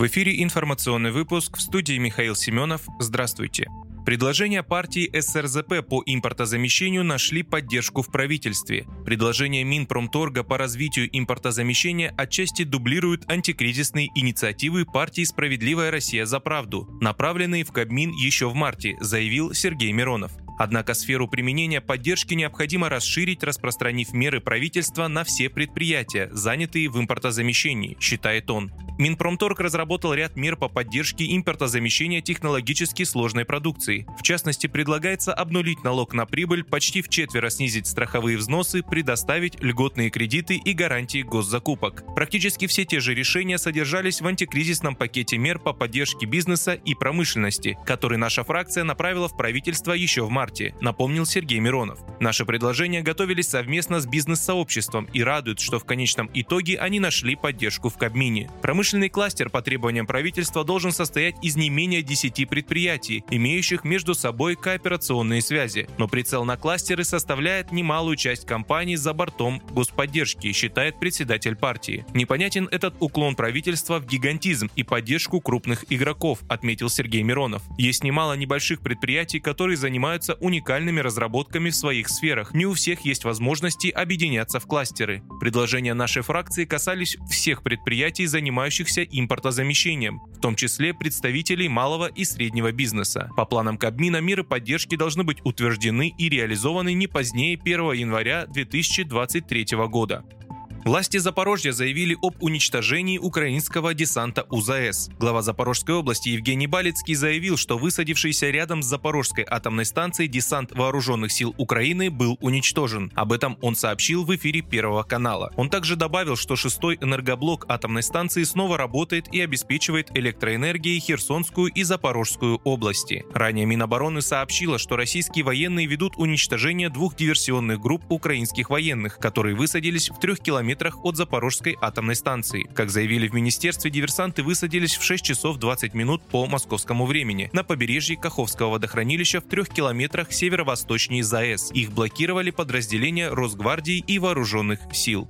В эфире информационный выпуск, в студии Михаил Семенов. Здравствуйте. Предложения партии СРЗП по импортозамещению нашли поддержку в правительстве. Предложения Минпромторга по развитию импортозамещения отчасти дублируют антикризисные инициативы партии «Справедливая Россия за правду», направленные в Кабмин еще в марте, заявил Сергей Миронов. Однако сферу применения поддержки необходимо расширить, распространив меры правительства на все предприятия, занятые в импортозамещении, считает он. Минпромторг разработал ряд мер по поддержке импортозамещения технологически сложной продукции. В частности, предлагается обнулить налог на прибыль, почти вчетверо снизить страховые взносы, предоставить льготные кредиты и гарантии госзакупок. Практически все те же решения содержались в антикризисном пакете мер по поддержке бизнеса и промышленности, который наша фракция направила в правительство еще в марте, напомнил Сергей Миронов. Наши предложения готовились совместно с бизнес-сообществом и радует, что в конечном итоге они нашли поддержку в Кабмине. Промышленный кластер по требованиям правительства должен состоять из не менее 10 предприятий, имеющих между собой кооперационные связи. Но прицел на кластеры составляет немалую часть компаний за бортом господдержки, считает председатель партии. Непонятен этот уклон правительства в гигантизм и поддержку крупных игроков, отметил Сергей Миронов. Есть немало небольших предприятий, которые занимаются уникальными разработками в своих сферах. Не у всех есть возможности объединяться в кластеры. Предложения нашей фракции касались всех предприятий, занимающихся импортозамещением, в том числе представителей малого и среднего бизнеса. По планам Кабмина, меры поддержки должны быть утверждены и реализованы не позднее 1 января 2023 года. Власти Запорожья заявили об уничтожении украинского десанта УЗС. Глава Запорожской области Евгений Балецкий заявил, что высадившийся рядом с Запорожской атомной станцией десант Вооруженных сил Украины был уничтожен. Об этом он сообщил в эфире Первого канала. Он также добавил, что 6-й энергоблок атомной станции снова работает и обеспечивает электроэнергией Херсонскую и Запорожскую области. Ранее Минобороны сообщила, что российские военные ведут уничтожение 2 диверсионных групп украинских военных, которые высадились в 3 километрах от Запорожской атомной станции. Как заявили в министерстве, диверсанты высадились в 6 часов 20 минут по московскому времени на побережье Каховского водохранилища в 3 километрах северо-восточнее ЗАЭС. Их блокировали подразделения Росгвардии и Вооруженных сил.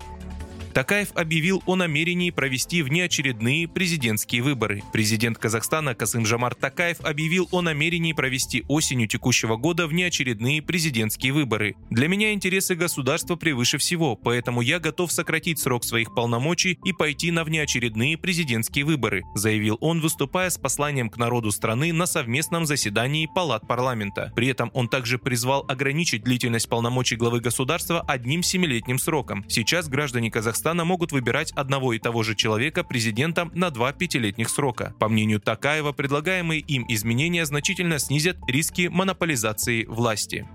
Токаев объявил о намерении провести внеочередные президентские выборы. Президент Казахстана Касым-Жомарт Токаев объявил о намерении провести осенью текущего года внеочередные президентские выборы. «Для меня интересы государства превыше всего, поэтому я готов сократить срок своих полномочий и пойти на внеочередные президентские выборы», заявил он, выступая с посланием к народу страны на совместном заседании Палат парламента. При этом он также призвал ограничить длительность полномочий главы государства одним 7-летним сроком. Сейчас граждане Казахстана могут выбирать одного и того же человека президентом на 2 пятилетних срока. По мнению Токаева, предлагаемые им изменения значительно снизят риски монополизации власти.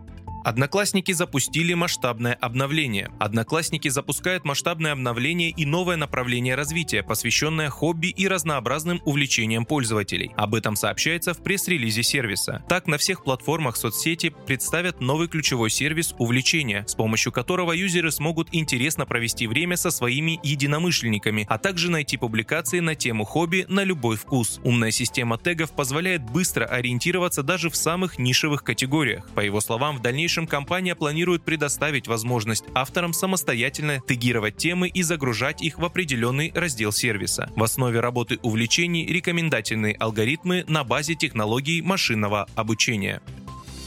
Одноклассники запустили масштабное обновление. Одноклассники запускают масштабное обновление и новое направление развития, посвященное хобби и разнообразным увлечениям пользователей. Об этом сообщается в пресс-релизе сервиса. Так, на всех платформах соцсети представят новый ключевой сервис увлечения, с помощью которого юзеры смогут интересно провести время со своими единомышленниками, а также найти публикации на тему хобби на любой вкус. Умная система тегов позволяет быстро ориентироваться даже в самых нишевых категориях. По его словам, в дальнейшем компания планирует предоставить возможность авторам самостоятельно тегировать темы и загружать их в определенный раздел сервиса. В основе работы увлечений рекомендательные алгоритмы на базе технологий машинного обучения.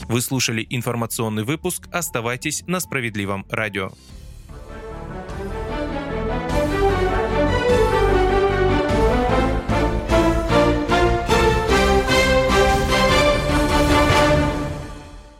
Вы слушали информационный выпуск. Оставайтесь на Справедливом радио.